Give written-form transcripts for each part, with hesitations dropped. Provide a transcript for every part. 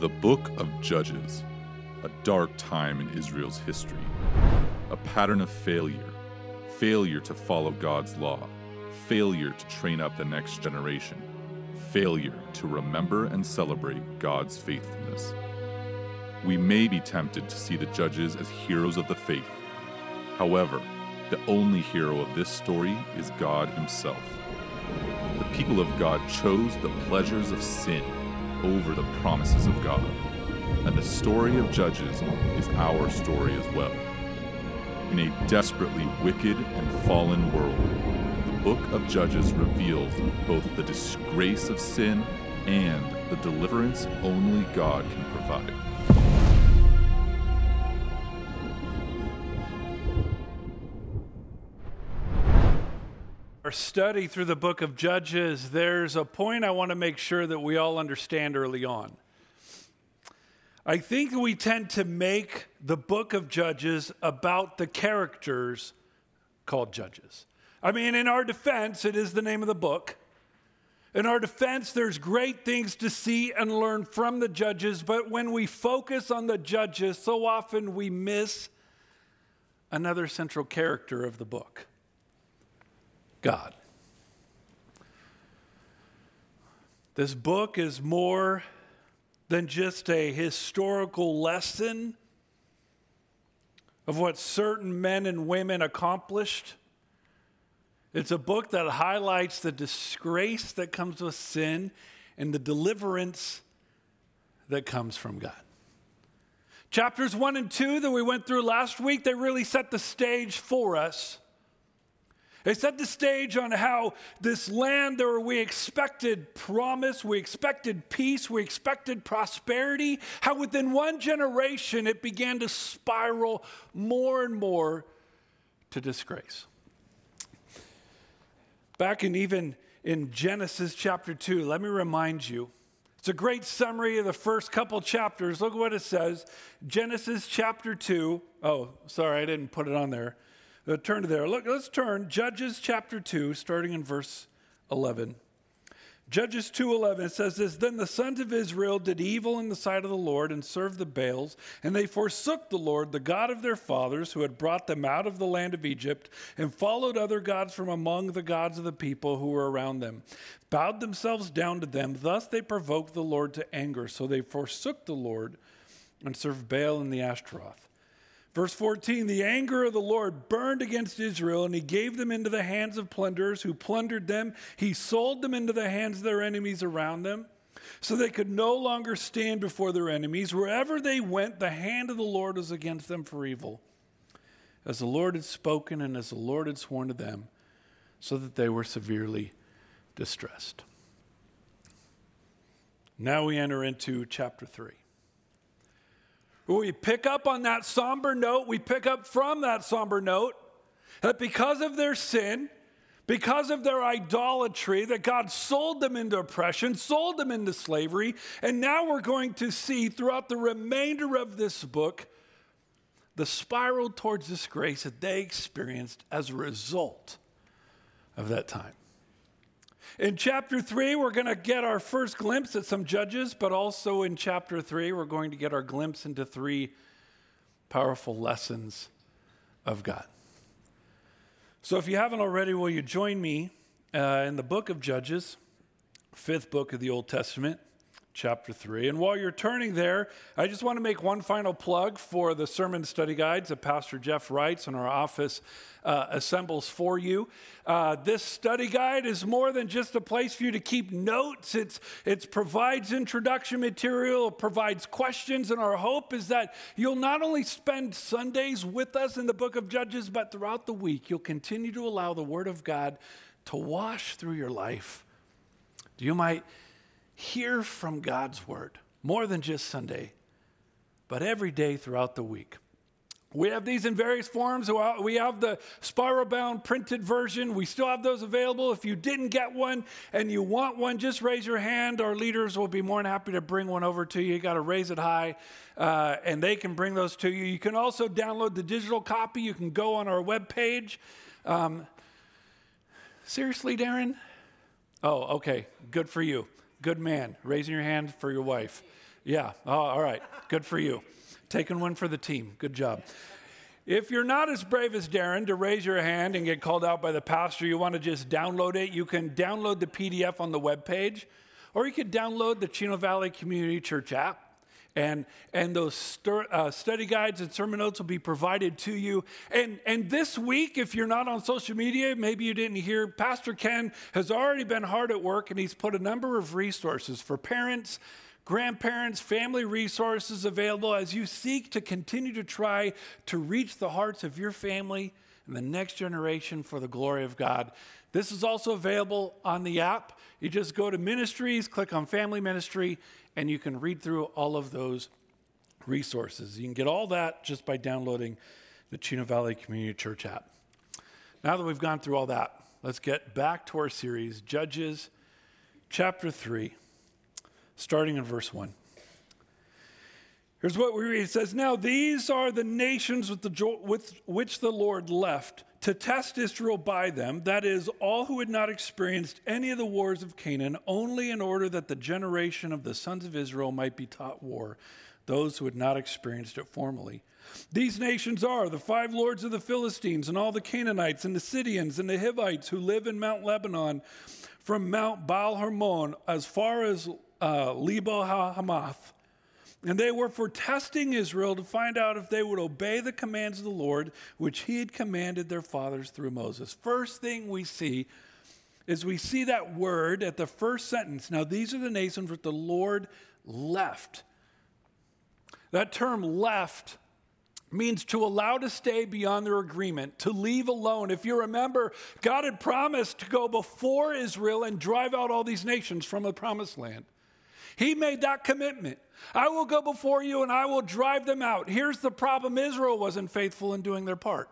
The Book of Judges, a dark time in Israel's history, a pattern of failure, failure to follow God's law, failure to train up the next generation, failure to remember and celebrate God's faithfulness. We may be tempted to see the judges as heroes of the faith. However, the only hero of this story is God himself. The people of God chose the pleasures of sin over the promises of God. And the story of Judges is our story as well. In a desperately wicked and fallen world, the book of Judges reveals both the disgrace of sin and the deliverance only God can provide. Our study through the book of Judges, there's a point I want to make sure that we all understand early on. I think we tend to make the book of Judges about the characters called judges. I mean, in our defense, it is the name of the book. In our defense, there's great things to see and learn from the judges, but when we focus on the judges, so often we miss another central character of the book: God. This book is more than just a historical lesson of what certain men and women accomplished. It's a book that highlights the disgrace that comes with sin and the deliverance that comes from God. Chapters 1 and 2 that we went through last week, they really set the stage for us. They set the stage on how this land where we expected promise, we expected peace, we expected prosperity, how within one generation it began to spiral more and more to disgrace. Back in even in Genesis chapter 2, let me remind you, it's a great summary of the first couple chapters. Look what it says, Genesis chapter 2. Oh, sorry, I didn't put it on there. Turn to there. Look, let's turn Judges chapter 2, starting in verse 11. Judges 2:11, it says this: Then the sons of Israel did evil in the sight of the Lord and served the Baals, and they forsook the Lord, the God of their fathers, who had brought them out of the land of Egypt, and followed other gods from among the gods of the people who were around them, bowed themselves down to them. Thus they provoked the Lord to anger. So they forsook the Lord and served Baal and the Ashtaroth. Verse 14, the anger of the Lord burned against Israel, and he gave them into the hands of plunderers who plundered them. He sold them into the hands of their enemies around them, so they could no longer stand before their enemies. Wherever they went, the hand of the Lord was against them for evil, as the Lord had spoken and as the Lord had sworn to them, so that they were severely distressed. Now we enter into chapter 3. We pick up on that somber note. We pick up from that somber note that because of their sin, because of their idolatry, that God sold them into oppression, sold them into slavery. And now we're going to see throughout the remainder of this book the spiral towards disgrace that they experienced as a result of that time. In chapter 3, we're going to get our first glimpse at some judges, but also in chapter 3, we're going to get our glimpse into three powerful lessons of God. So if you haven't already, will you join me in the book of Judges, fifth book of the Old Testament, chapter 3. And while you're turning there, I just want to make one final plug for the sermon study guides that Pastor Jeff writes and our office assembles for you. This study guide is more than just a place for you to keep notes. It provides introduction material, it provides questions, and our hope is that you'll not only spend Sundays with us in the book of Judges, but throughout the week you'll continue to allow the Word of God to wash through your life. You might hear from God's word more than just Sunday, but every day throughout the week. We have these in various forms. We have the spiral-bound printed version. We still have those available. If you didn't get one and you want one, just raise your hand. Our leaders will be more than happy to bring one over to you. You got to raise it high, and they can bring those to you. You can also download the digital copy. You can go on our webpage. Seriously, Darren? Oh, okay. Good for you. Good man. Raising your hand for your wife. Yeah. Oh, all right. Good for you. Taking one for the team. Good job. If you're not as brave as Darren to raise your hand and get called out by the pastor, you want to just download it. You can download the PDF on the webpage, or you could download the Chino Valley Community Church app. And those study guides and sermon notes will be provided to you. And this week, if you're not on social media, maybe you didn't hear, Pastor Ken has already been hard at work, and he's put a number of resources for parents, grandparents, family resources available as you seek to continue to try to reach the hearts of your family and the next generation for the glory of God. This is also available on the app. You just go to ministries, click on family ministry, and you can read through all of those resources. You can get all that just by downloading the Chino Valley Community Church app. Now that we've gone through all that, let's get back to our series, Judges chapter 3, starting in verse 1. Here's what we read. It says, "Now these are the nations with which the Lord left to test Israel by them, that is, all who had not experienced any of the wars of Canaan, only in order that the generation of the sons of Israel might be taught war, those who had not experienced it formerly. These nations are the five lords of the Philistines, and all the Canaanites, and the Sidonians, and the Hivites, who live in Mount Lebanon, from Mount Baal-Hermon, as far as Lebo HaHamath. And they were for testing Israel to find out if they would obey the commands of the Lord, which he had commanded their fathers through Moses." First thing we see is we see that word at the first sentence. Now, these are the nations which the Lord left. That term left means to allow to stay beyond their agreement, to leave alone. If you remember, God had promised to go before Israel and drive out all these nations from the promised land. He made that commitment. I will go before you and I will drive them out. Here's the problem. Israel wasn't faithful in doing their part.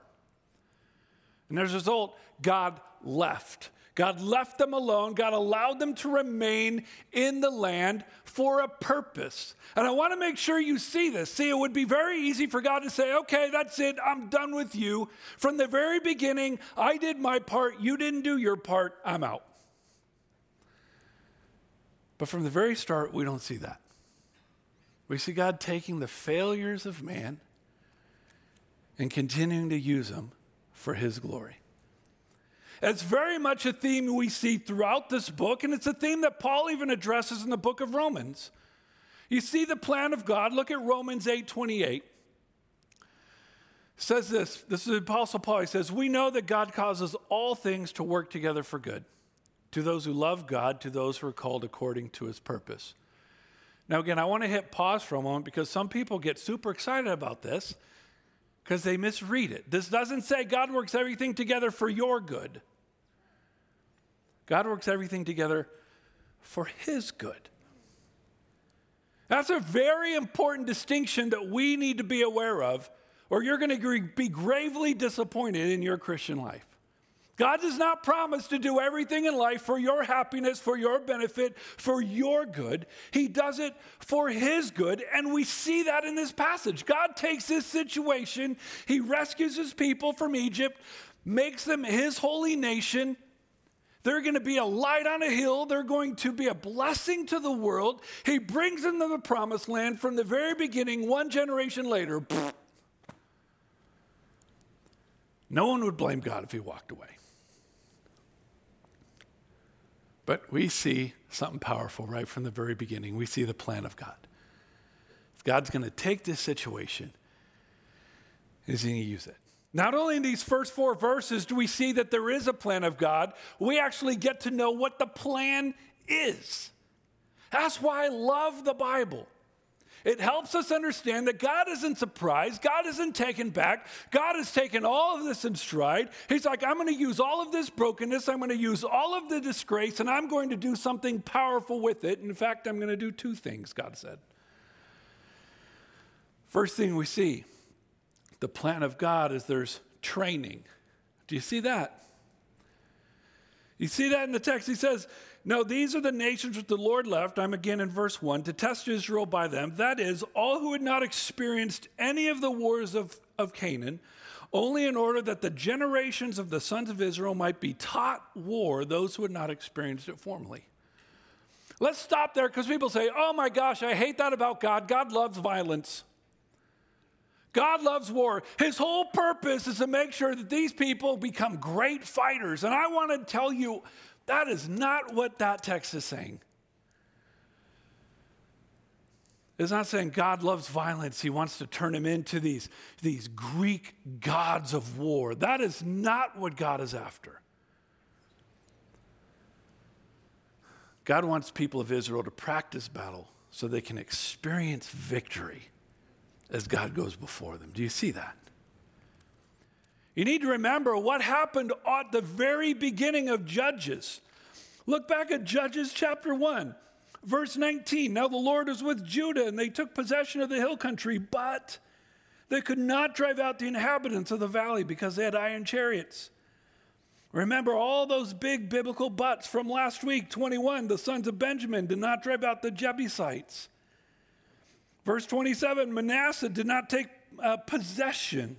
And as a result, God left. God left them alone. God allowed them to remain in the land for a purpose. And I want to make sure you see this. See, it would be very easy for God to say, okay, that's it. I'm done with you. From the very beginning, I did my part. You didn't do your part. I'm out. But from the very start, we don't see that. We see God taking the failures of man and continuing to use them for his glory. It's very much a theme we see throughout this book, and it's a theme that Paul even addresses in the book of Romans. You see the plan of God. Look at Romans 8:28. It says this. This is the Apostle Paul. He says, "We know that God causes all things to work together for good, to those who love God, to those who are called according to his purpose." Now, again, I want to hit pause for a moment because some people get super excited about this because they misread it. This doesn't say God works everything together for your good. God works everything together for his good. That's a very important distinction that we need to be aware of, or you're going to be gravely disappointed in your Christian life. God does not promise to do everything in life for your happiness, for your benefit, for your good. He does it for his good, and we see that in this passage. God takes this situation, he rescues his people from Egypt, makes them his holy nation. They're going to be a light on a hill. They're going to be a blessing to the world. He brings them to the promised land from the very beginning, one generation later. No one would blame God if he walked away. But we see something powerful right from the very beginning. We see the plan of God. God's going to take this situation and he's going to use it. Not only in these first four verses do we see that there is a plan of God, we actually get to know what the plan is. That's why I love the Bible. It helps us understand that God isn't surprised. God isn't taken back. God has taken all of this in stride. He's like, I'm going to use all of this brokenness. I'm going to use all of the disgrace, and I'm going to do something powerful with it. In fact, I'm going to do two things, God said. First thing we see, the plan of God is there's training. Do you see that? You see that in the text. He says, "No, these are the nations which the Lord left," I'm again in verse 1, "to test Israel by them. That is, all who had not experienced any of the wars of Canaan, only in order that the generations of the sons of Israel might be taught war, those who had not experienced it formerly." Let's stop there because people say, oh my gosh, I hate that about God. God loves violence. God loves war. His whole purpose is to make sure that these people become great fighters. And I want to tell you, that is not what that text is saying. It's not saying God loves violence. He wants to turn him into these Greek gods of war. That is not what God is after. God wants people of Israel to practice battle so they can experience victory as God goes before them. Do you see that? You need to remember what happened at the very beginning of Judges. Look back at Judges chapter 1, verse 19. Now the Lord is with Judah, and they took possession of the hill country, but they could not drive out the inhabitants of the valley because they had iron chariots. Remember all those big biblical buts from last week, 21. The sons of Benjamin did not drive out the Jebusites. Verse 27, Manasseh did not take possession.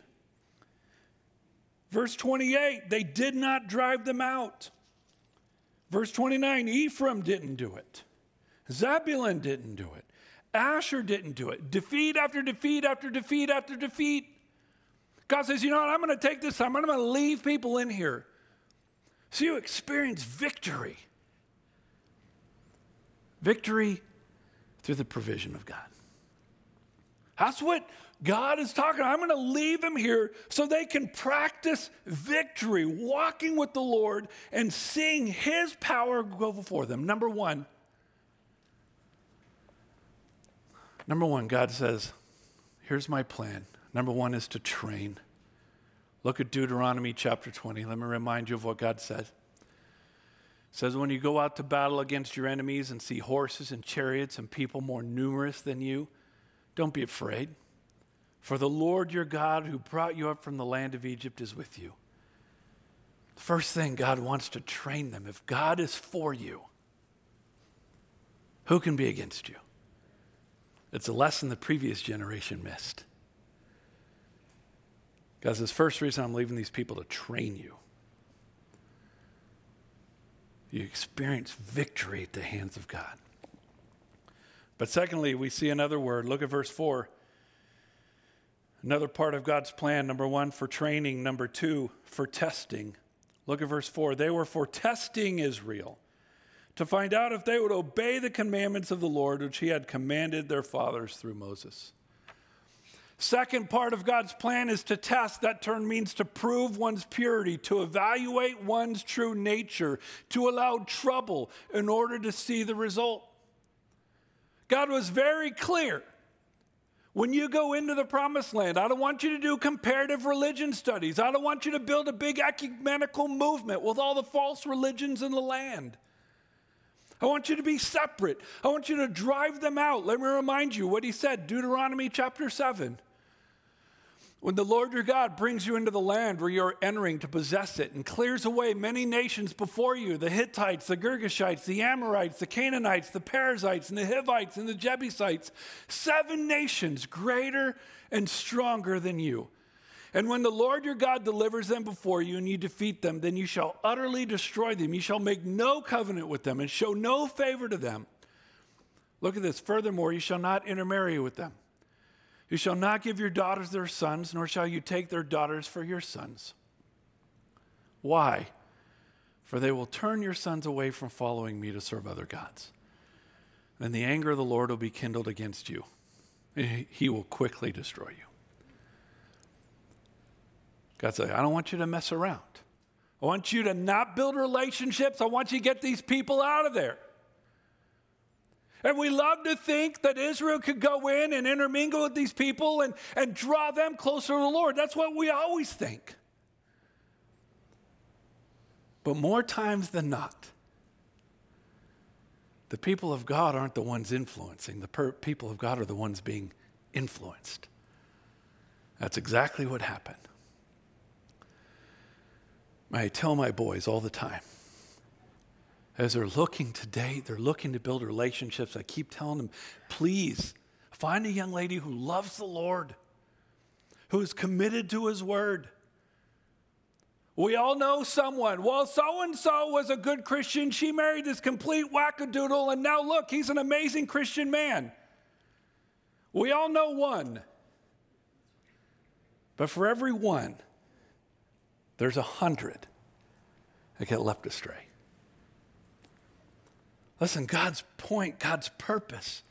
Verse 28, they did not drive them out. Verse 29, Ephraim didn't do it. Zebulun didn't do it. Asher didn't do it. Defeat after defeat after defeat after defeat. God says, you know what, I'm going to take this time. I'm going to leave people in here so you experience victory. Victory through the provision of God. That's what God is talking about. I'm going to leave them here so they can practice victory, walking with the Lord and seeing his power go before them. Number one, God says, here's my plan. Number one is to train. Look at Deuteronomy chapter 20. Let me remind you of what God said. It says, when you go out to battle against your enemies and see horses and chariots and people more numerous than you, don't be afraid, for the Lord your God who brought you up from the land of Egypt is with you. The first thing, God wants to train them. If God is for you, who can be against you? It's a lesson the previous generation missed. God says, first reason I'm leaving these people to train you. You experience victory at the hands of God. But secondly, we see another word. Look at verse 4. Another part of God's plan. Number one, for training. Number two, for testing. Look at verse 4. They were for testing Israel to find out if they would obey the commandments of the Lord, which he had commanded their fathers through Moses. Second part of God's plan is to test. That term means to prove one's purity, to evaluate one's true nature, to allow trouble in order to see the result. God was very clear. When you go into the promised land, I don't want you to do comparative religion studies. I don't want you to build a big ecumenical movement with all the false religions in the land. I want you to be separate. I want you to drive them out. Let me remind you what he said, Deuteronomy chapter 7. When the Lord your God brings you into the land where you're entering to possess it and clears away many nations before you, the Hittites, the Girgashites, the Amorites, the Canaanites, the Perizzites, and the Hivites, and the Jebusites, 7 nations greater and stronger than you. And when the Lord your God delivers them before you and you defeat them, then you shall utterly destroy them. You shall make no covenant with them and show no favor to them. Look at this. Furthermore, you shall not intermarry with them. You shall not give your daughters their sons, nor shall you take their daughters for your sons. Why? For they will turn your sons away from following me to serve other gods. Then the anger of the Lord will be kindled against you. He will quickly destroy you. God said, I don't want you to mess around. I want you to not build relationships. I want you to get these people out of there. And we love to think that Israel could go in and intermingle with these people and draw them closer to the Lord. That's what we always think. But more times than not, the people of God aren't the ones influencing. The people of God are the ones being influenced. That's exactly what happened. I tell my boys all the time, as they're looking today, they're looking to build relationships. I keep telling them, please find a young lady who loves the Lord, who is committed to his word. We all know someone. Well, so-and-so was a good Christian. She married this complete wackadoodle, and now look, he's an amazing Christian man. We all know one. But for every one, there's 100 that get left astray. Listen, God's point, God's purpose,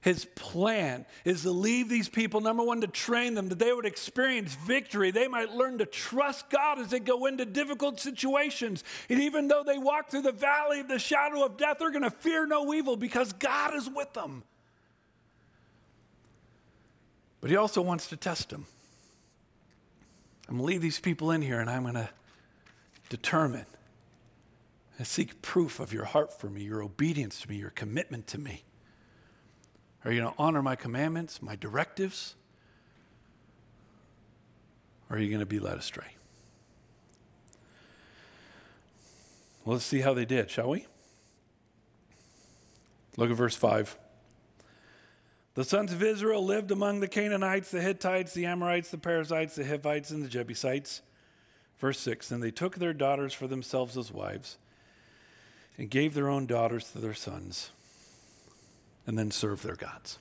His plan is to leave these people, number one, to train them, that they would experience victory. They might learn to trust God as they go into difficult situations. And even though they walk through the valley of the shadow of death, they're going to fear no evil because God is with them. But He also wants to test them. I'm going to leave these people in here, and I'm going to determine and seek proof of your heart for me, your obedience to me, your commitment to me. Are you going to honor my commandments, my directives? Or are you going to be led astray? Well, let's see how they did, shall we? Look at verse 5. The sons of Israel lived among the Canaanites, the Hittites, the Amorites, the Perizzites, the Hivites, and the Jebusites. Verse 6, and they took their daughters for themselves as wives and gave their own daughters to their sons, and then serve their gods.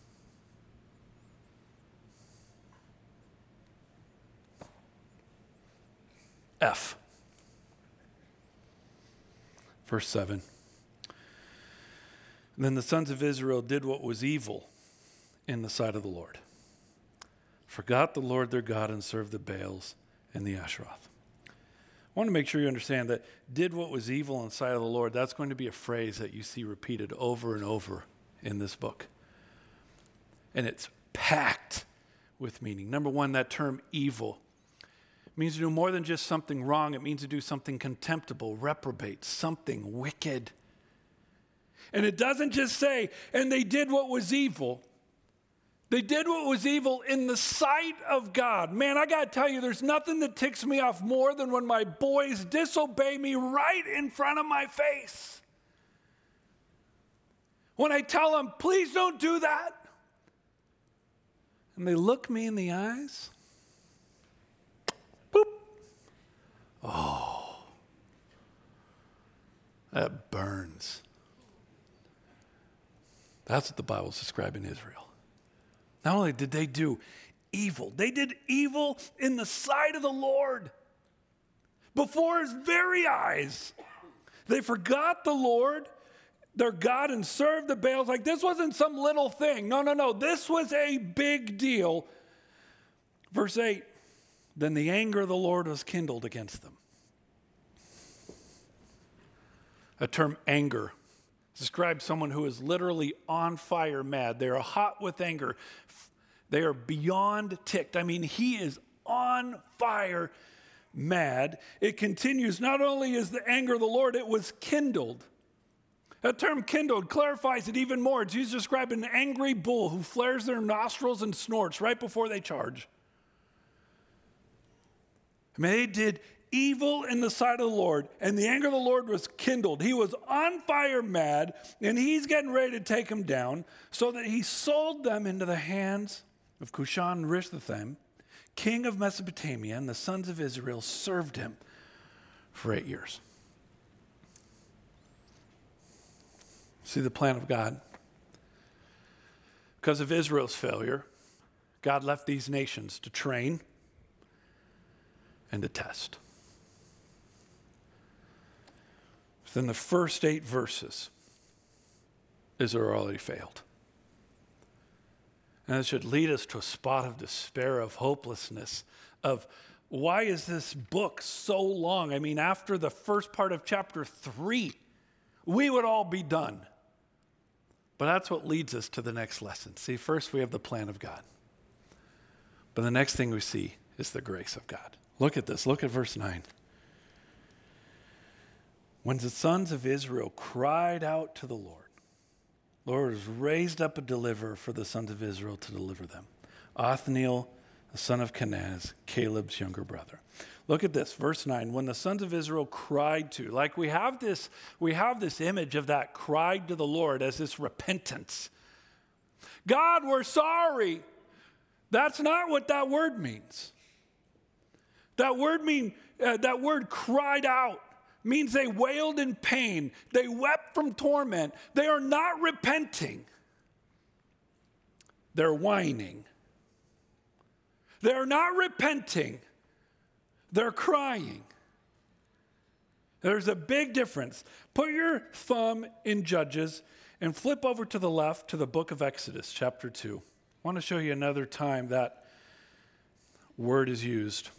F. Verse 7. Then the sons of Israel did what was evil in the sight of the Lord, forgot the Lord their God and served the Baals and the Asheroth. I want to make sure you understand that did what was evil in the sight of the Lord, that's going to be a phrase that you see repeated over and over in this book. And it's packed with meaning. Number one, that term evil means to do more than just something wrong. It means to do something contemptible, reprobate, something wicked. And it doesn't just say, and they did what was evil. They did what was evil in the sight of God. Man, I got to tell you, there's nothing that ticks me off more than when my boys disobey me right in front of my face. When I tell them, please don't do that, and they look me in the eyes, boop. Oh, that burns. That's what the Bible's describing Israel. Not only did they do evil, they did evil in the sight of the Lord, before His very eyes. They forgot the Lord their God and served the Baals. Like, this wasn't some little thing. No. This was a big deal. Verse 8, then the anger of the Lord was kindled against them. A term, anger, describes someone who is literally on fire mad. They are hot with anger. They are beyond ticked. I mean, he is on fire mad. It continues, not only is the anger of the Lord, it was kindled. That term kindled clarifies it even more. It's used to describe an angry bull who flares their nostrils and snorts right before they charge. I mean, they did evil in the sight of the Lord, and the anger of the Lord was kindled. He was on fire mad, and He's getting ready to take them down, so that He sold them into the hands of Cushan-Rishathaim, king of Mesopotamia, and the sons of Israel served him for 8 years. See the plan of God. Because of Israel's failure, God left these nations to train and to test. Within the first 8 verses, Israel already failed. And it should lead us to a spot of despair, of hopelessness, of why is this book so long? I mean, after the first part of chapter 3, we would all be done. But that's what leads us to the next lesson. See, first we have the plan of God. But the next thing we see is the grace of God. Look at this. Look at verse 9. When the sons of Israel cried out to the Lord has raised up a deliverer for the sons of Israel to deliver them. Othniel, the son of Kenaz, Caleb's younger brother. Look at this, verse 9. When the sons of Israel cried to, like we have this image of that cried to the Lord as this repentance. God, we're sorry. That's not what that word means. That word cried out means they wailed in pain. They wept from torment. They are not repenting. They're whining. They're not repenting. They're crying. There's a big difference. Put your thumb in Judges and flip over to the left to the book of Exodus, chapter 2. I want to show you another time that word is used.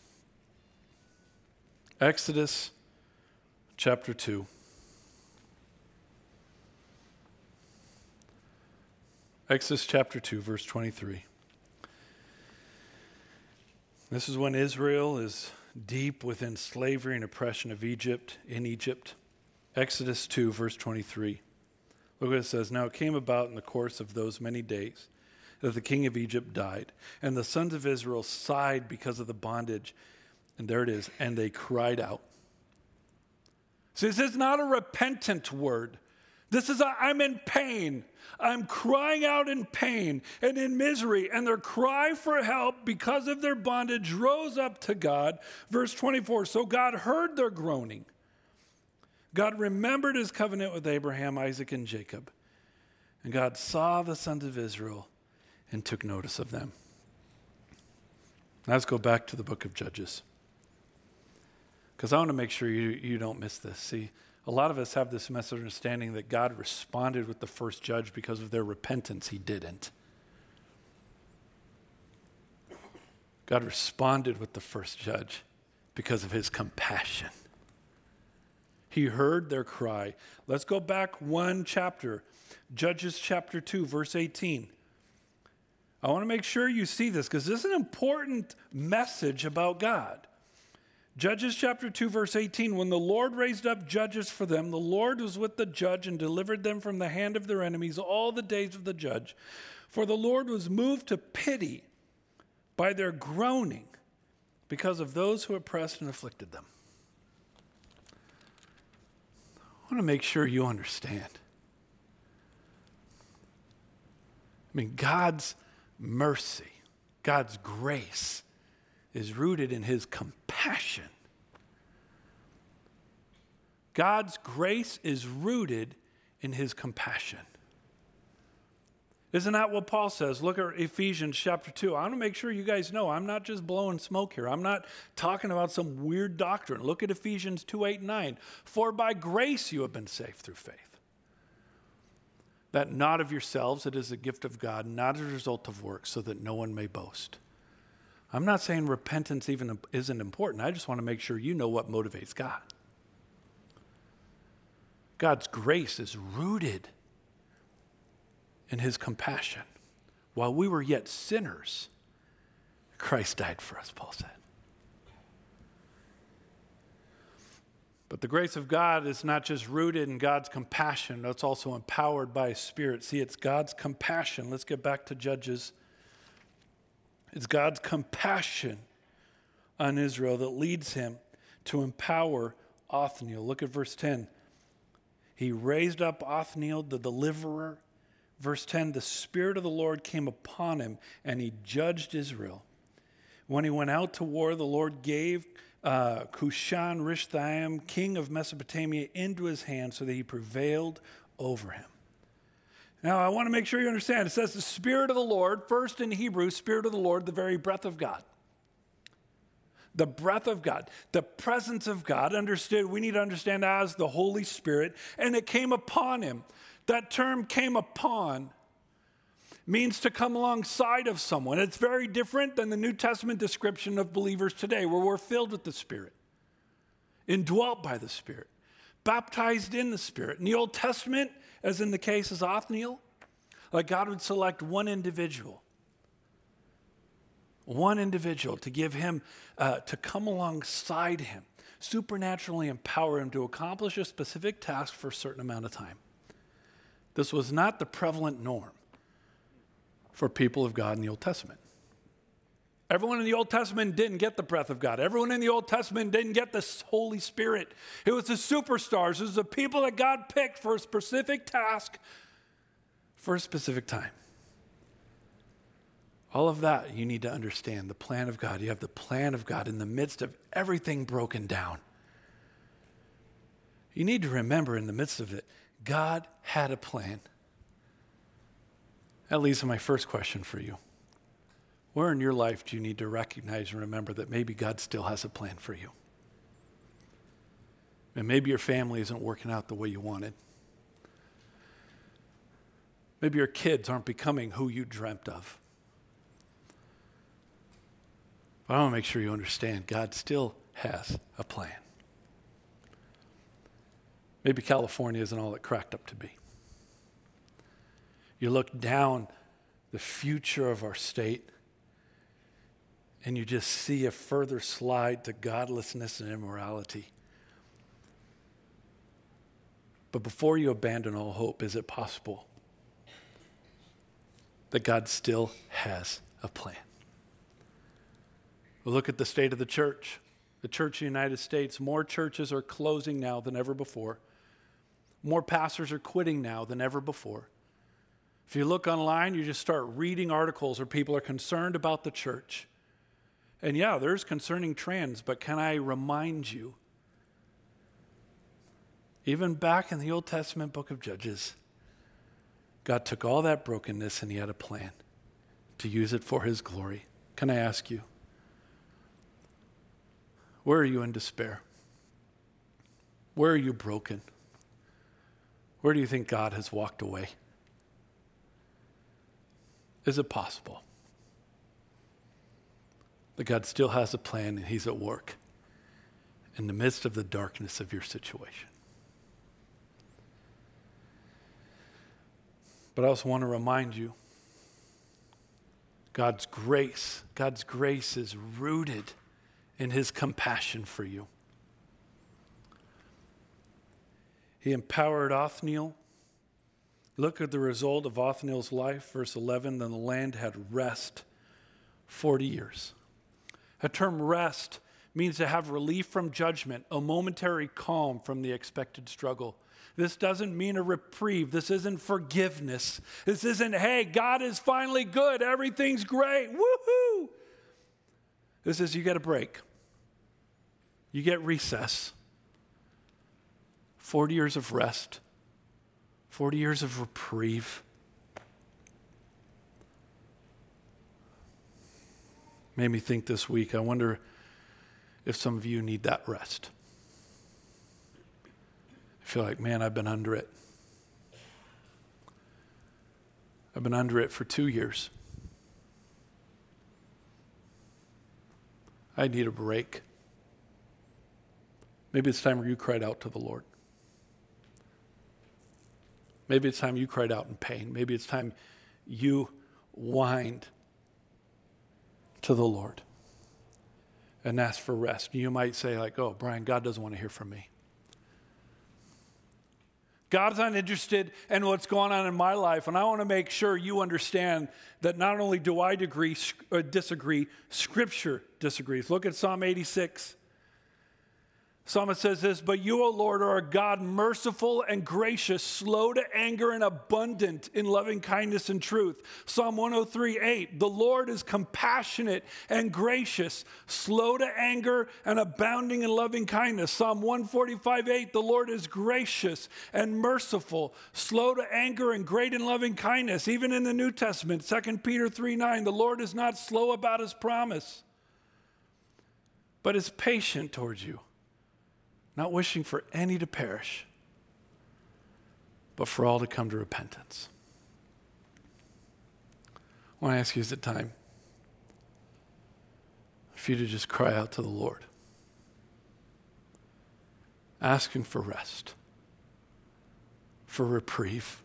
Exodus chapter 2. Exodus chapter 2, verse 23. This is when Israel is deep within slavery and oppression of Egypt, in Egypt. Exodus 2, verse 23. Look what it says. Now it came about in the course of those many days that the king of Egypt died, and the sons of Israel sighed because of the bondage. And there it is. And they cried out. See, this is not a repentant word. This is I'm in pain. I'm crying out in pain and in misery. And their cry for help because of their bondage rose up to God. Verse 24. So God heard their groaning. God remembered his covenant with Abraham, Isaac, and Jacob. And God saw the sons of Israel and took notice of them. Now let's go back to the book of Judges, because I want to make sure you don't miss this. See, a lot of us have this misunderstanding that God responded with the first judge because of their repentance. He didn't. God responded with the first judge because of his compassion. He heard their cry. Let's go back one chapter, Judges chapter 2, verse 18. I want to make sure you see this, because this is an important message about God. Judges chapter 2, verse 18, when the Lord raised up judges for them, the Lord was with the judge and delivered them from the hand of their enemies all the days of the judge. For the Lord was moved to pity by their groaning because of those who oppressed and afflicted them. I want to make sure you understand. I mean, God's mercy, God's grace is rooted in his compassion. God's grace is rooted in his compassion. Isn't that what Paul says? Look at Ephesians chapter 2. I want to make sure you guys know I'm not just blowing smoke here. I'm not talking about some weird doctrine. Look at Ephesians 2:8-9. For by grace you have been saved through faith. That not of yourselves, it is a gift of God, not as a result of works, so that no one may boast. I'm not saying repentance even isn't important. I just want to make sure you know what motivates God. God's grace is rooted in his compassion. While we were yet sinners, Christ died for us, Paul said. But the grace of God is not just rooted in God's compassion. It's also empowered by his Spirit. See, it's God's compassion. Let's get back to Judges. It's God's compassion on Israel that leads him to empower Othniel. Look at verse 10. He raised up Othniel, the deliverer. Verse 10, the Spirit of the Lord came upon him, and he judged Israel. When he went out to war, the Lord gave Cushan-Rishathaim, king of Mesopotamia, into his hand so that he prevailed over him. Now, I want to make sure you understand. It says the Spirit of the Lord, first in Hebrew, Spirit of the Lord, the very breath of God. The breath of God, the presence of God, understood, we need to understand as the Holy Spirit, and it came upon him. That term came upon means to come alongside of someone. It's very different than the New Testament description of believers today, where we're filled with the Spirit, indwelt by the Spirit, baptized in the Spirit. In the Old Testament, as in the case of Othniel, like God would select one individual to give him, to come alongside him, supernaturally empower him to accomplish a specific task for a certain amount of time. This was not the prevalent norm for people of God in the Old Testament. Everyone in the Old Testament didn't get the breath of God. Everyone in the Old Testament didn't get the Holy Spirit. It was the superstars. It was the people that God picked for a specific task for a specific time. All of that you need to understand, the plan of God. You have the plan of God in the midst of everything broken down. You need to remember in the midst of it, God had a plan. That leads to my first question for you. Where in your life do you need to recognize and remember that maybe God still has a plan for you? And maybe your family isn't working out the way you wanted. Maybe your kids aren't becoming who you dreamt of. But I want to make sure you understand God still has a plan. Maybe California isn't all it cracked up to be. You look down the future of our state and you just see a further slide to godlessness and immorality. But before you abandon all hope, is it possible that God still has a plan? We'll look at the state of the church. The church of the United States, more churches are closing now than ever before. More pastors are quitting now than ever before. If you look online, you just start reading articles where people are concerned about the church. And yeah, there's concerning trends, but can I remind you, even back in the Old Testament book of Judges, God took all that brokenness and he had a plan to use it for his glory. Can I ask you, where are you in despair? Where are you broken? Where do you think God has walked away? Is it possible that God still has a plan and he's at work in the midst of the darkness of your situation? But I also want to remind you, God's grace is rooted in his compassion for you. He empowered Othniel. Look at the result of Othniel's life, verse 11, then the land had rest 40 years. The term rest means to have relief from judgment, a momentary calm from the expected struggle. This doesn't mean a reprieve. This isn't forgiveness. This isn't, hey, God is finally good. Everything's great. Woohoo! This is, you get a break. You get recess. 40 years of rest. 40 years of reprieve. Made me think this week, I wonder if some of you need that rest. I feel like, man, I've been under it. I've been under it for 2 years. I need a break. Maybe it's time where you cried out to the Lord. Maybe it's time you cried out in pain. Maybe it's time you whined to the Lord and asked for rest. You might say like, oh, Brian, God doesn't want to hear from me. God's not interested in what's going on in my life, and I want to make sure you understand that not only do I disagree, Scripture disagrees. Look at Psalm 86. Psalmist says this, but you, O Lord, are a God merciful and gracious, slow to anger and abundant in loving kindness and truth. Psalm 103:8, the Lord is compassionate and gracious, slow to anger and abounding in loving kindness. Psalm 145:8, the Lord is gracious and merciful, slow to anger and great in loving kindness. Even in the New Testament, 2 Peter 3:9, the Lord is not slow about his promise, but is patient towards you. Not wishing for any to perish, but for all to come to repentance. I want to ask you, is it time for you to just cry out to the Lord, asking for rest, for reprieve,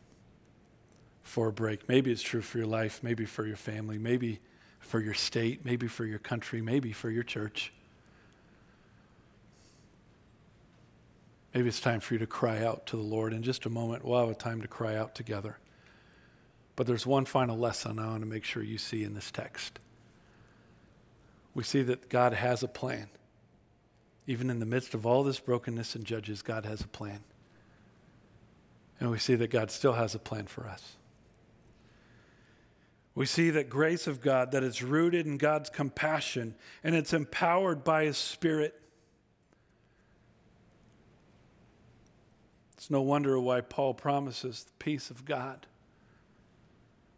for a break? Maybe it's true for your life, maybe for your family, maybe for your state, maybe for your country, maybe for your church. Maybe it's time for you to cry out to the Lord. In just a moment, we'll have a time to cry out together. But there's one final lesson I want to make sure you see in this text. We see that God has a plan. Even in the midst of all this brokenness and Judges, God has a plan. And we see that God still has a plan for us. We see that grace of God, that it's rooted in God's compassion and it's empowered by His Spirit. It's no wonder why Paul promises the peace of God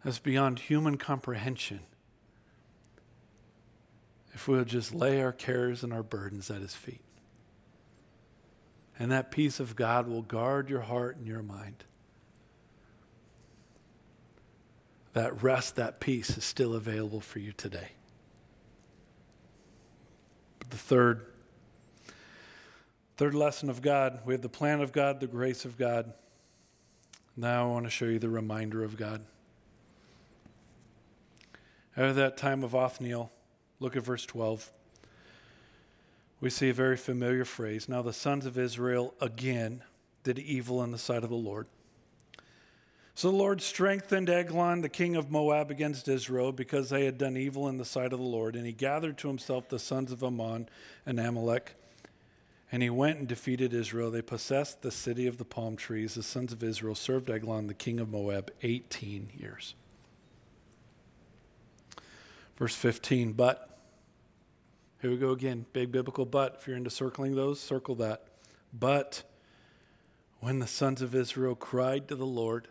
that's beyond human comprehension if we'll just lay our cares and our burdens at His feet. And that peace of God will guard your heart and your mind. That rest, that peace is still available for you today. But the third lesson of God, we have the plan of God, the grace of God. Now I want to show you the reminder of God. At that time of Othniel, look at verse 12. We see a very familiar phrase. Now the sons of Israel again did evil in the sight of the Lord. So the Lord strengthened Eglon, the king of Moab, against Israel because they had done evil in the sight of the Lord. And he gathered to himself the sons of Ammon and Amalek. And he went and defeated Israel. They possessed the city of the palm trees. The sons of Israel served Eglon, the king of Moab, 18 years. Verse 15, but, here we go again, big biblical but. If you're into circling those, circle that. But when the sons of Israel cried to the Lord,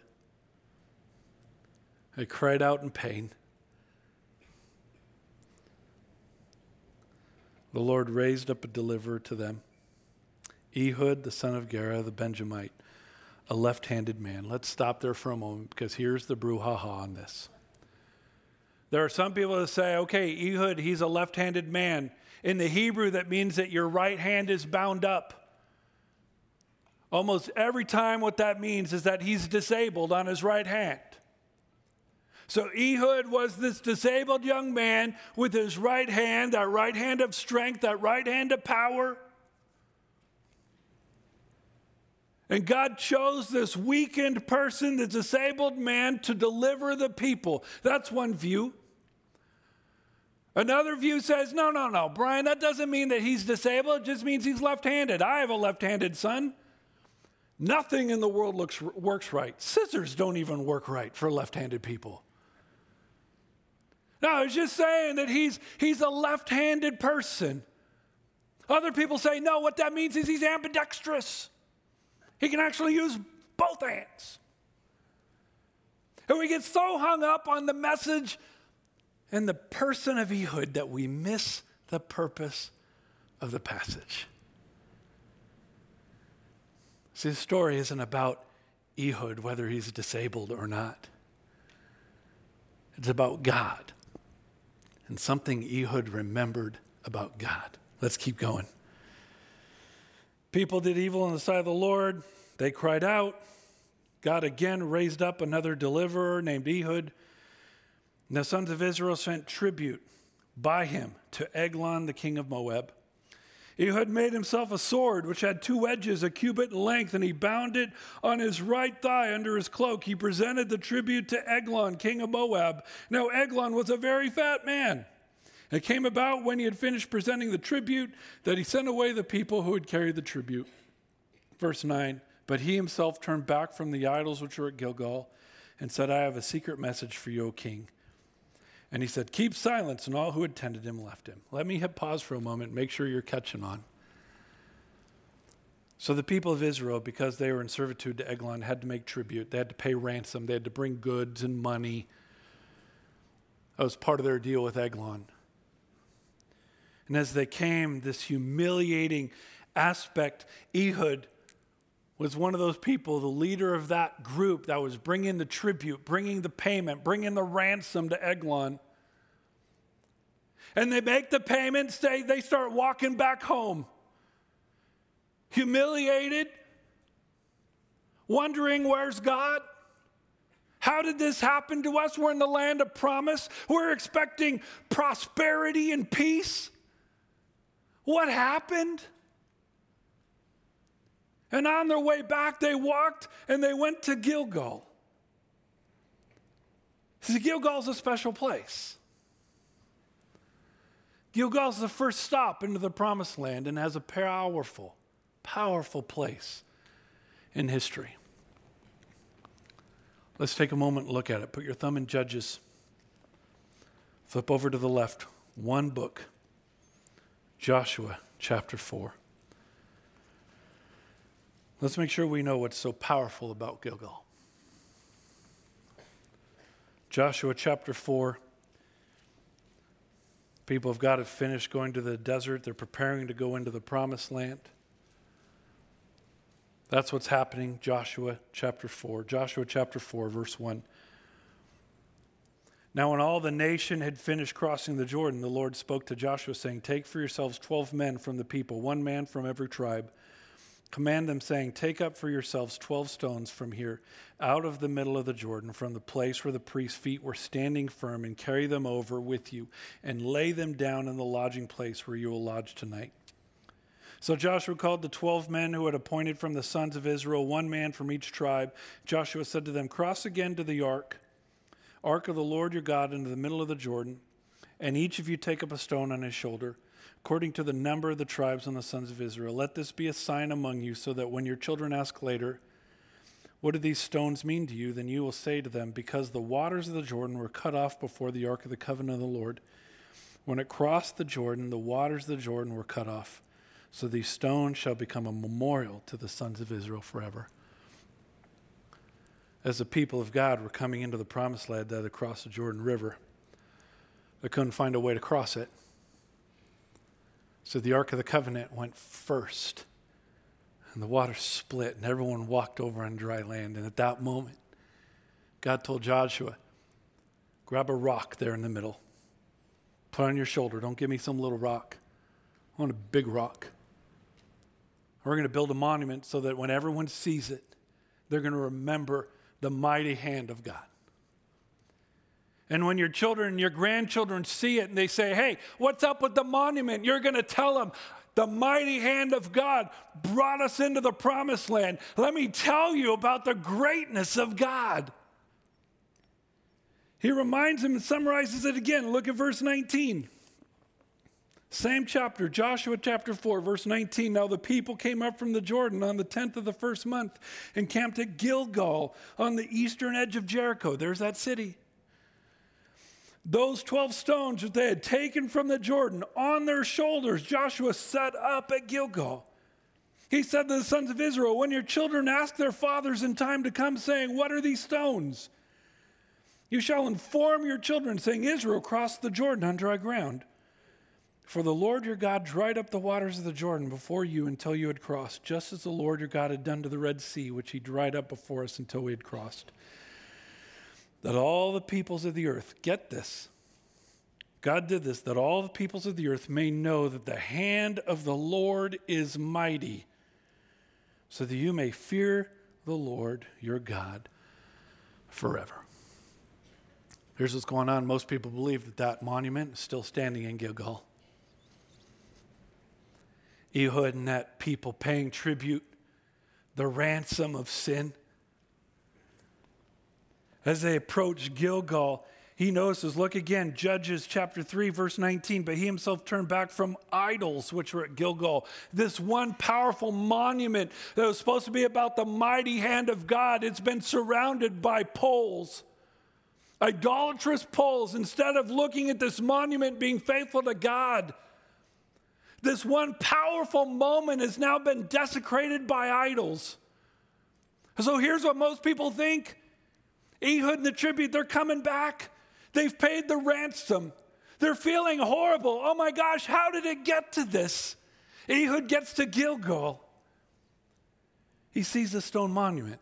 they cried out in pain. The Lord raised up a deliverer to them, Ehud, the son of Gera, the Benjamite, a left-handed man. Let's stop there for a moment because here's the brouhaha on this. There are some people that say, okay, Ehud, he's a left-handed man. In the Hebrew, that means that your right hand is bound up. Almost every time what that means is that he's disabled on his right hand. So Ehud was this disabled young man with his right hand, that right hand of strength, that right hand of power. And God chose this weakened person, the disabled man, to deliver the people. That's one view. Another view says, no, Brian, that doesn't mean that he's disabled. It just means he's left-handed. I have a left-handed son. Nothing in the world works right. Scissors don't even work right for left-handed people. No, I was just saying that he's a left-handed person. Other people say, no, what that means is he's ambidextrous. He can actually use both hands. And we get so hung up on the message and the person of Ehud that we miss the purpose of the passage. See, the story isn't about Ehud, whether he's disabled or not. It's about God and something Ehud remembered about God. Let's keep going. People did evil in the sight of the Lord. They cried out. God again raised up another deliverer named Ehud. And the sons of Israel sent tribute by him to Eglon, the king of Moab. Ehud made himself a sword, which had two edges, a cubit in length, and he bound it on his right thigh under his cloak. He presented the tribute to Eglon, king of Moab. Now Eglon was a very fat man. It came about when he had finished presenting the tribute that he sent away the people who had carried the tribute. Verse 9, but he himself turned back from the idols which were at Gilgal and said, I have a secret message for you, O king. And he said, keep silence, and all who attended him left him. Let me hit pause for a moment, make sure you're catching on. So the people of Israel, because they were in servitude to Eglon, had to make tribute. They had to pay ransom. They had to bring goods and money. That was part of their deal with Eglon. And as they came, this humiliating aspect, Ehud was one of those people, the leader of that group that was bringing the tribute, bringing the payment, bringing the ransom to Eglon. And they make the payment, they start walking back home, humiliated, wondering where's God? How did this happen to us? We're in the land of promise. We're expecting prosperity and peace. What happened? And on their way back, they walked and they went to Gilgal. See, Gilgal's a special place. Gilgal's the first stop into the promised land and has a powerful, powerful place in history. Let's take a moment and look at it. Put your thumb in Judges Flip over to the left, one book, Joshua chapter 4. Let's make sure we know what's so powerful about Gilgal. Joshua chapter 4. People of God have finished going to the desert. They're preparing to go into the promised land. That's what's happening, Joshua chapter 4. Joshua chapter 4, verse 1. Now when all the nation had finished crossing the Jordan, the Lord spoke to Joshua, saying, "Take for yourselves 12 men from the people, one man from every tribe. Command them, saying, 'Take up for yourselves 12 stones from here, out of the middle of the Jordan, from the place where the priest's feet were standing firm, and carry them over with you, and lay them down in the lodging place where you will lodge tonight.'" So Joshua called the 12 men who had appointed from the sons of Israel, one man from each tribe. Joshua said to them, "Cross again to the ark of the Lord your God, into the middle of the Jordan, and each of you take up a stone on his shoulder, according to the number of the tribes and the sons of Israel. Let this be a sign among you, so that when your children ask later, 'What do these stones mean to you?' then you will say to them, 'Because the waters of the Jordan were cut off before the ark of the covenant of the Lord. When it crossed the Jordan, the waters of the Jordan were cut off. So these stones shall become a memorial to the sons of Israel forever.'" As the people of God were coming into the promised land, they had to cross the Jordan River. They couldn't find a way to cross it. So the Ark of the Covenant went first, and the water split, and everyone walked over on dry land. And at that moment, God told Joshua, "Grab a rock there in the middle. Put it on your shoulder. Don't give me some little rock. I want a big rock. We're going to build a monument so that when everyone sees it, they're going to remember the mighty hand of God. And when your children and your grandchildren see it and they say, 'Hey, what's up with the monument?' you're going to tell them, 'The mighty hand of God brought us into the promised land. Let me tell you about the greatness of God.'" He reminds him and summarizes it again. Look at verse 19. Same chapter, Joshua chapter 4, verse 19. "Now the people came up from the Jordan on the 10th of the first month and camped at Gilgal on the eastern edge of Jericho." There's that city. "Those 12 stones that they had taken from the Jordan on their shoulders, Joshua set up at Gilgal. He said to the sons of Israel, 'When your children ask their fathers in time to come, saying, "What are these stones?" you shall inform your children, saying, "Israel crossed the Jordan on dry ground." For the Lord your God dried up the waters of the Jordan before you until you had crossed, just as the Lord your God had done to the Red Sea, which he dried up before us until we had crossed. That all the peoples of the earth," get this, God did this, "that all the peoples of the earth may know that the hand of the Lord is mighty, so that you may fear the Lord your God forever." Here's what's going on. Most people believe that that monument is still standing in Gilgal. Ehud and that people paying tribute, the ransom of sin. As they approach Gilgal, he notices, look again, Judges chapter 3, verse 19, "But he himself turned back from idols which were at Gilgal." This one powerful monument that was supposed to be about the mighty hand of God, it's been surrounded by poles, idolatrous poles. Instead of looking at this monument being faithful to God, this one powerful moment has now been desecrated by idols. So here's what most people think. Ehud and the tribute, they're coming back. They've paid the ransom. They're feeling horrible. Oh my gosh, how did it get to this? Ehud gets to Gilgal. He sees the stone monument.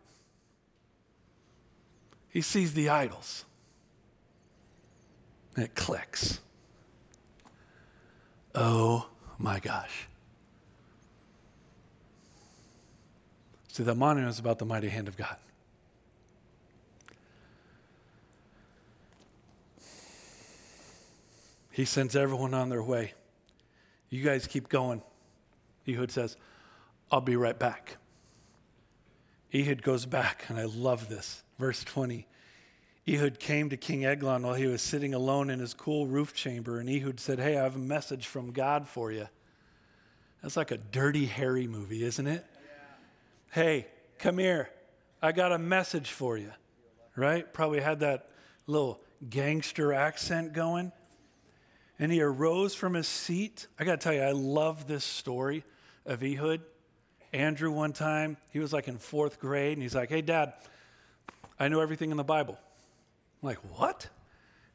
He sees the idols. And it clicks. Oh my gosh. See, the monument is about the mighty hand of God. He sends everyone on their way. "You guys keep going." Ehud says, "I'll be right back." Ehud goes back, and I love this. Verse 20, "Ehud came to King Eglon while he was sitting alone in his cool roof chamber, and Ehud said, 'Hey, I have a message from God for you.'" That's like a Dirty Harry movie, isn't it? Yeah. "Hey, come here. I got a message for you." Right? Probably had that little gangster accent going. And he arose from his seat. I got to tell you, I love this story of Ehud. Andrew one time, he was like in 4th grade, and he's like, hey, Dad, I know everything in the Bible. I'm like, what?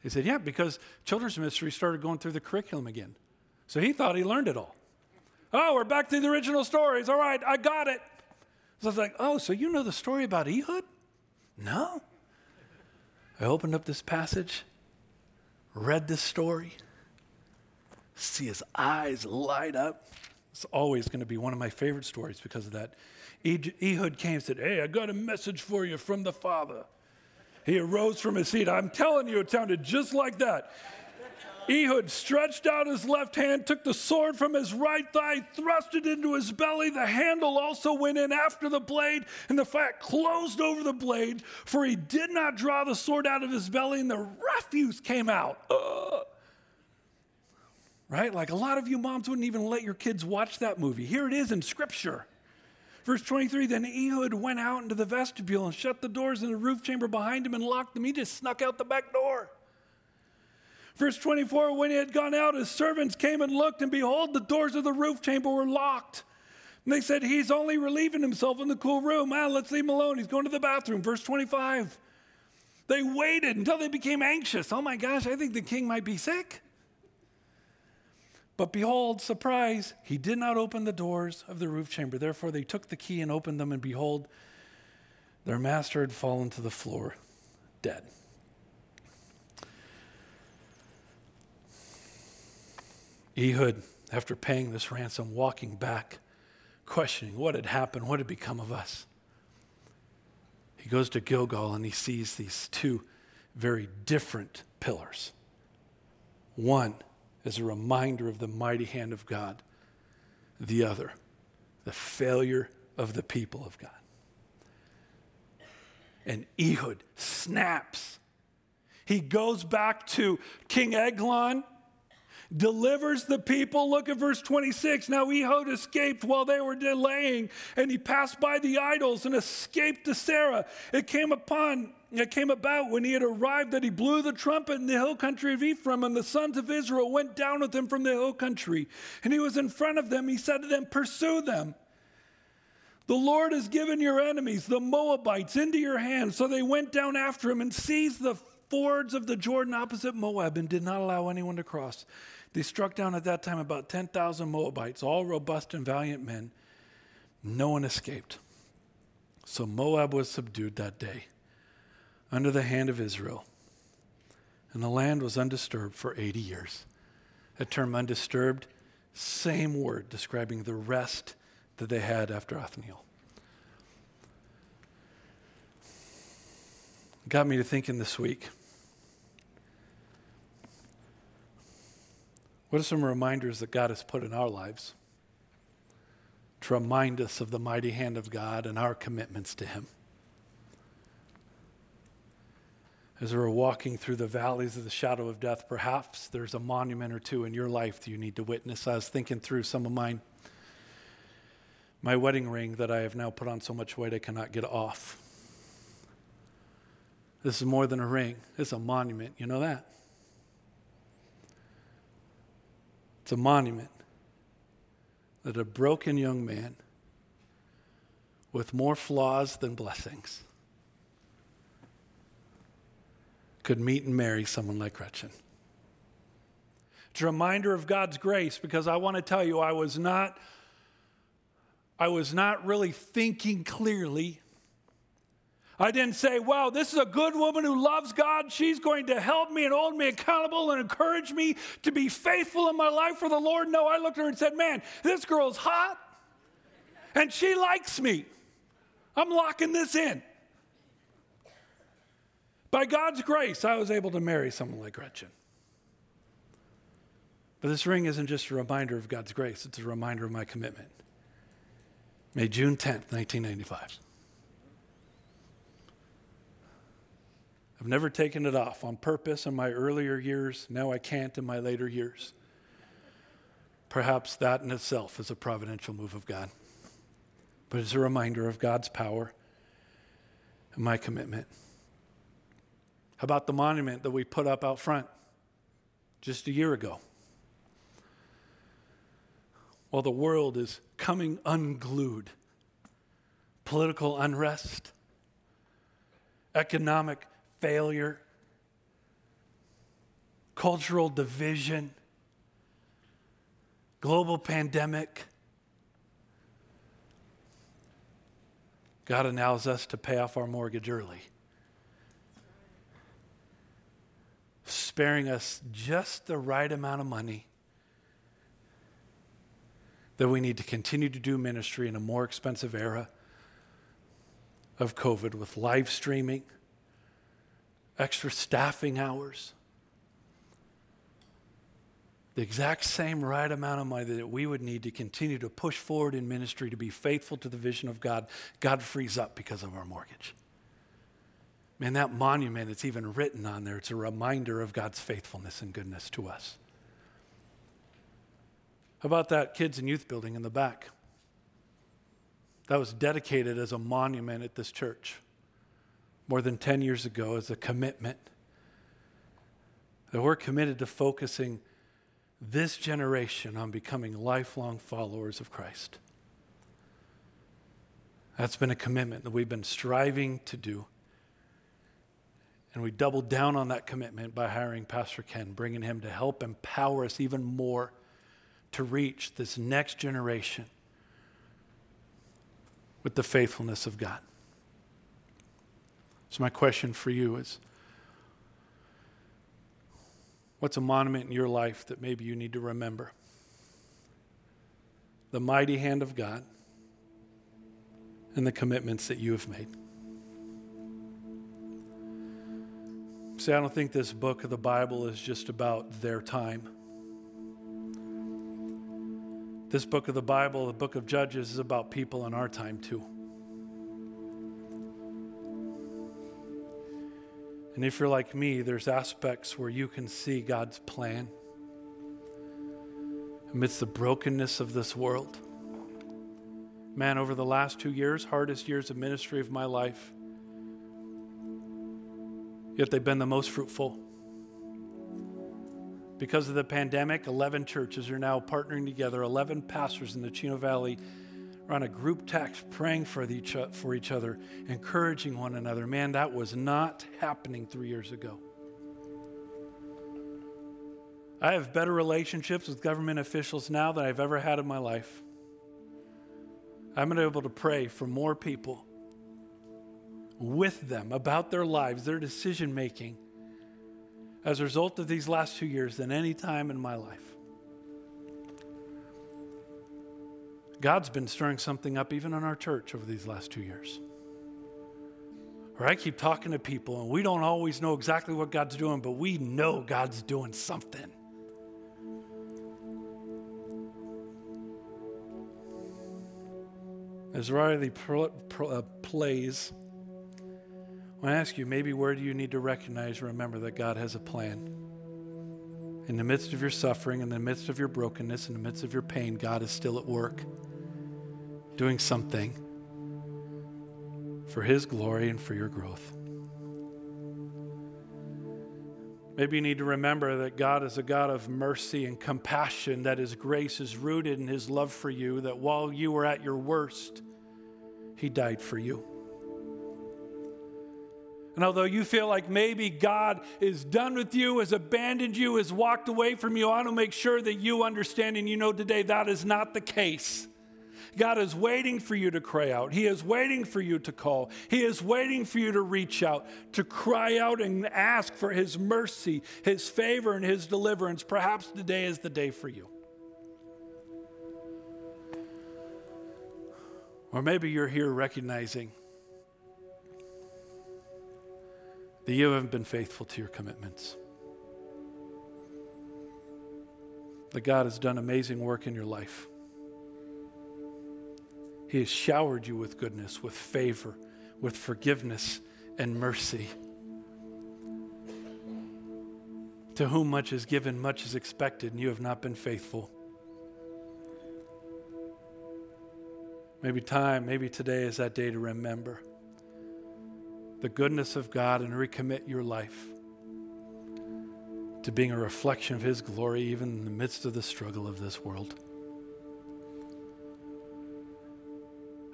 He said, yeah, because children's ministry started going through the curriculum again. So he thought he learned it all. Oh, we're back to the original stories. All right, I got it. So I was like, oh, so you know the story about Ehud? No. I opened up this passage, read this story, see his eyes light up. It's always going to be one of my favorite stories because of that. Ehud came and said, hey, I got a message for you from the Father. He arose from his seat. I'm telling you, it sounded just like that. Ehud stretched out his left hand, took the sword from his right thigh, thrust it into his belly. The handle also went in after the blade, and the fat closed over the blade, for he did not draw the sword out of his belly, and the refuse came out. Right? Like a lot of you moms wouldn't even let your kids watch that movie. Here it is in Scripture. Verse 23, then Ehud went out into the vestibule and shut the doors in the roof chamber behind him and locked them. He just snuck out the back door. Verse 24, when he had gone out, his servants came and looked, and behold, the doors of the roof chamber were locked. And they said, he's only relieving himself in the cool room. Ah, let's leave him alone. He's going to the bathroom. Verse 25, they waited until they became anxious. Oh my gosh, I think the king might be sick. But behold, surprise, he did not open the doors of the roof chamber. Therefore, they took the key and opened them, and behold, their master had fallen to the floor, dead. Ehud, after paying this ransom, walking back, questioning what had happened, what had become of us. He goes to Gilgal and he sees these two very different pillars. One is a reminder of the mighty hand of God. The other, the failure of the people of God. And Ehud snaps. He goes back to King Eglon, delivers the people. Look at verse 26. Now Ehud escaped while they were delaying, and he passed by the idols and escaped to Sarah. It came about when he had arrived that he blew the trumpet in the hill country of Ephraim, and the sons of Israel went down with him from the hill country. And he was in front of them. He said to them, pursue them. The Lord has given your enemies, the Moabites, into your hands. So they went down after him and seized the fords of the Jordan opposite Moab and did not allow anyone to cross. They struck down at that time about 10,000 Moabites, all robust and valiant men. No one escaped. So Moab was subdued that day under the hand of Israel. And the land was undisturbed for 80 years. That term undisturbed, same word describing the rest that they had after Othniel. Got me to thinking this week. What are some reminders that God has put in our lives to remind us of the mighty hand of God and our commitments to him? As we're walking through the valleys of the shadow of death, perhaps there's a monument or two in your life that you need to witness. I was thinking through some of mine. My wedding ring that I have now put on so much weight I cannot get off. This is more than a ring. It's a monument. You know that? It's a monument that a broken young man with more flaws than blessings could meet and marry someone like Gretchen. It's a reminder of God's grace, because I want to tell you, I was not really thinking clearly. I didn't say, wow, this is a good woman who loves God. She's going to help me and hold me accountable and encourage me to be faithful in my life for the Lord. No, I looked at her and said, man, this girl's hot and she likes me. I'm locking this in. By God's grace, I was able to marry someone like Gretchen. But this ring isn't just a reminder of God's grace. It's a reminder of my commitment. May June 10th, 1995. I've never taken it off on purpose in my earlier years. Now I can't in my later years. Perhaps that in itself is a providential move of God. But it's a reminder of God's power and my commitment. How about the monument that we put up out front just a year ago? while the world is coming unglued. Political unrest, economic failure, cultural division, global pandemic. God allows us to pay off our mortgage early, sparing us just the right amount of money that we need to continue to do ministry in a more expensive era of COVID with live streaming, extra staffing hours. The exact same right amount of money that we would need to continue to push forward in ministry to be faithful to the vision of God, God frees up because of our mortgage. Man, that monument, it's even written on there. It's a reminder of God's faithfulness and goodness to us. How about that kids and youth building in the back? That was dedicated as a monument at this church more than 10 years ago as a commitment that we're committed to focusing this generation on becoming lifelong followers of Christ. That's been a commitment that we've been striving to do. And we doubled down on that commitment by hiring Pastor Ken, bringing him to help empower us even more to reach this next generation with the faithfulness of God. So my question for you is, what's a monument in your life that maybe you need to remember? The mighty hand of God and the commitments that you have made. See, I don't think this book of the Bible is just about their time. This book of the Bible, the book of Judges, is about people in our time too. And if you're like me, there's aspects where you can see God's plan amidst the brokenness of this world. Man, over the last 2 years, hardest years of ministry of my life, yet they've been the most fruitful. Because of the pandemic, 11 churches are now partnering together, 11 pastors in the Chino Valley are on a group text praying for each other, encouraging one another. Man, that was not happening 3 years ago. I have better relationships with government officials now than I've ever had in my life. I'm able to pray for more people with them about their lives, their decision making, as a result of these last 2 years than any time in my life. God's been stirring something up even in our church over these last 2 years. Or I keep talking to people and we don't always know exactly what God's doing, but we know God's doing something. As Riley plays, when I ask you, maybe where do you need to recognize, remember that God has a plan. In the midst of your suffering, in the midst of your brokenness, in the midst of your pain, God is still at work, doing something for His glory and for your growth. Maybe you need to remember that God is a God of mercy and compassion, that His grace is rooted in His love for you, that while you were at your worst, He died for you. And although you feel like maybe God is done with you, has abandoned you, has walked away from you, I want to make sure that you understand and you know today that is not the case. God is waiting for you to cry out. He is waiting for you to call. He is waiting for you to reach out, to cry out and ask for His mercy, His favor, and His deliverance. Perhaps today is the day for you. Or maybe you're here recognizing that you haven't been faithful to your commitments. That God has done amazing work in your life. He has showered you with goodness, with favor, with forgiveness and mercy. To whom much is given, much is expected, and you have not been faithful. Maybe today is that day to remember the goodness of God and recommit your life to being a reflection of His glory even in the midst of the struggle of this world.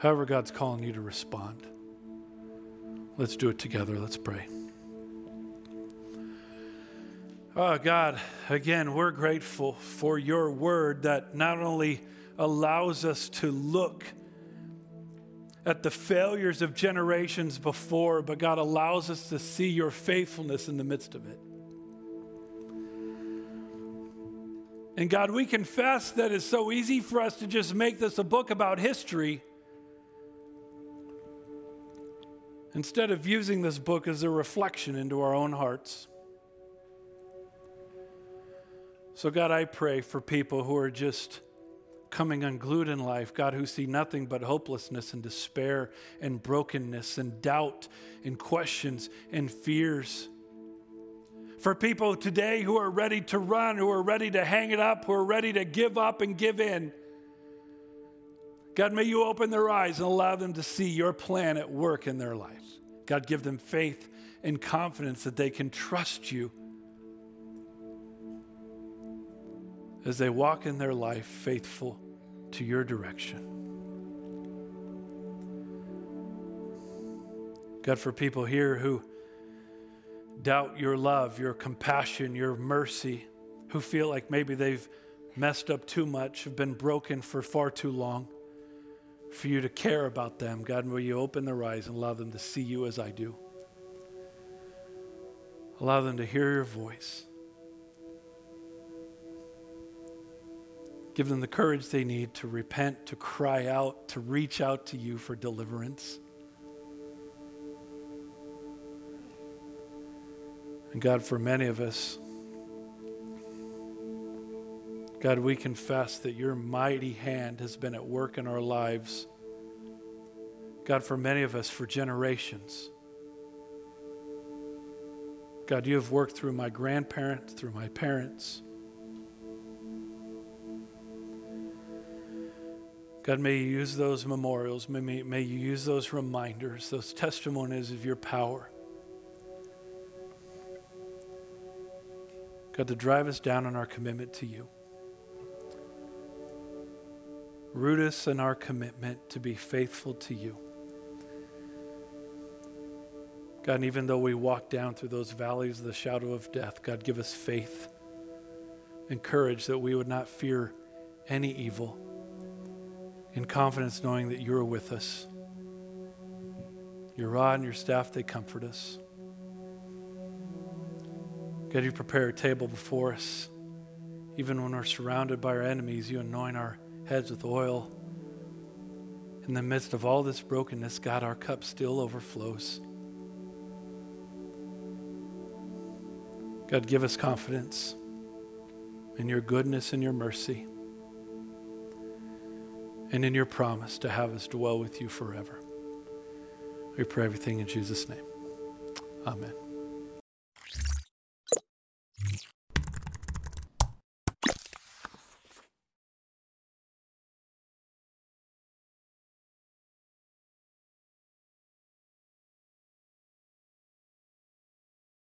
however God's calling you to respond. Let's do it together. Let's pray. Oh, God, again, we're grateful for your word that not only allows us to look at the failures of generations before, but God allows us to see your faithfulness in the midst of it. And God, we confess that it's so easy for us to just make this a book about history instead of using this book as a reflection into our own hearts. So God, I pray for people who are just coming unglued in life, God, who see nothing but hopelessness and despair and brokenness and doubt and questions and fears. For people today who are ready to run, who are ready to hang it up, who are ready to give up and give in. God, may you open their eyes and allow them to see your plan at work in their lives. God, give them faith and confidence that they can trust you as they walk in their life faithful to your direction. God, for people here who doubt your love, your compassion, your mercy, who feel like maybe they've messed up too much, have been broken for far too long, for you to care about them, God, will you open their eyes and allow them to see you as I do. Allow them to hear your voice. Give them the courage they need to repent, to cry out, to reach out to you for deliverance. And God, for many of us, God, we confess that your mighty hand has been at work in our lives. God, for many of us, for generations. God, you have worked through my grandparents, through my parents. God, may you use those memorials. May you use those reminders, those testimonies of your power. God, to drive us down in our commitment to you. Root us in our commitment to be faithful to you. God, and even though we walk down through those valleys of the shadow of death, God, give us faith and courage that we would not fear any evil, in confidence knowing that you are with us. Your rod and your staff, they comfort us. God, you prepare a table before us. Even when we're surrounded by our enemies, you anoint our heads with oil. In the midst of all this brokenness, God, our cup still overflows. God, give us confidence in your goodness and your mercy, and in your promise to have us dwell with you forever. We pray everything in Jesus' name. Amen.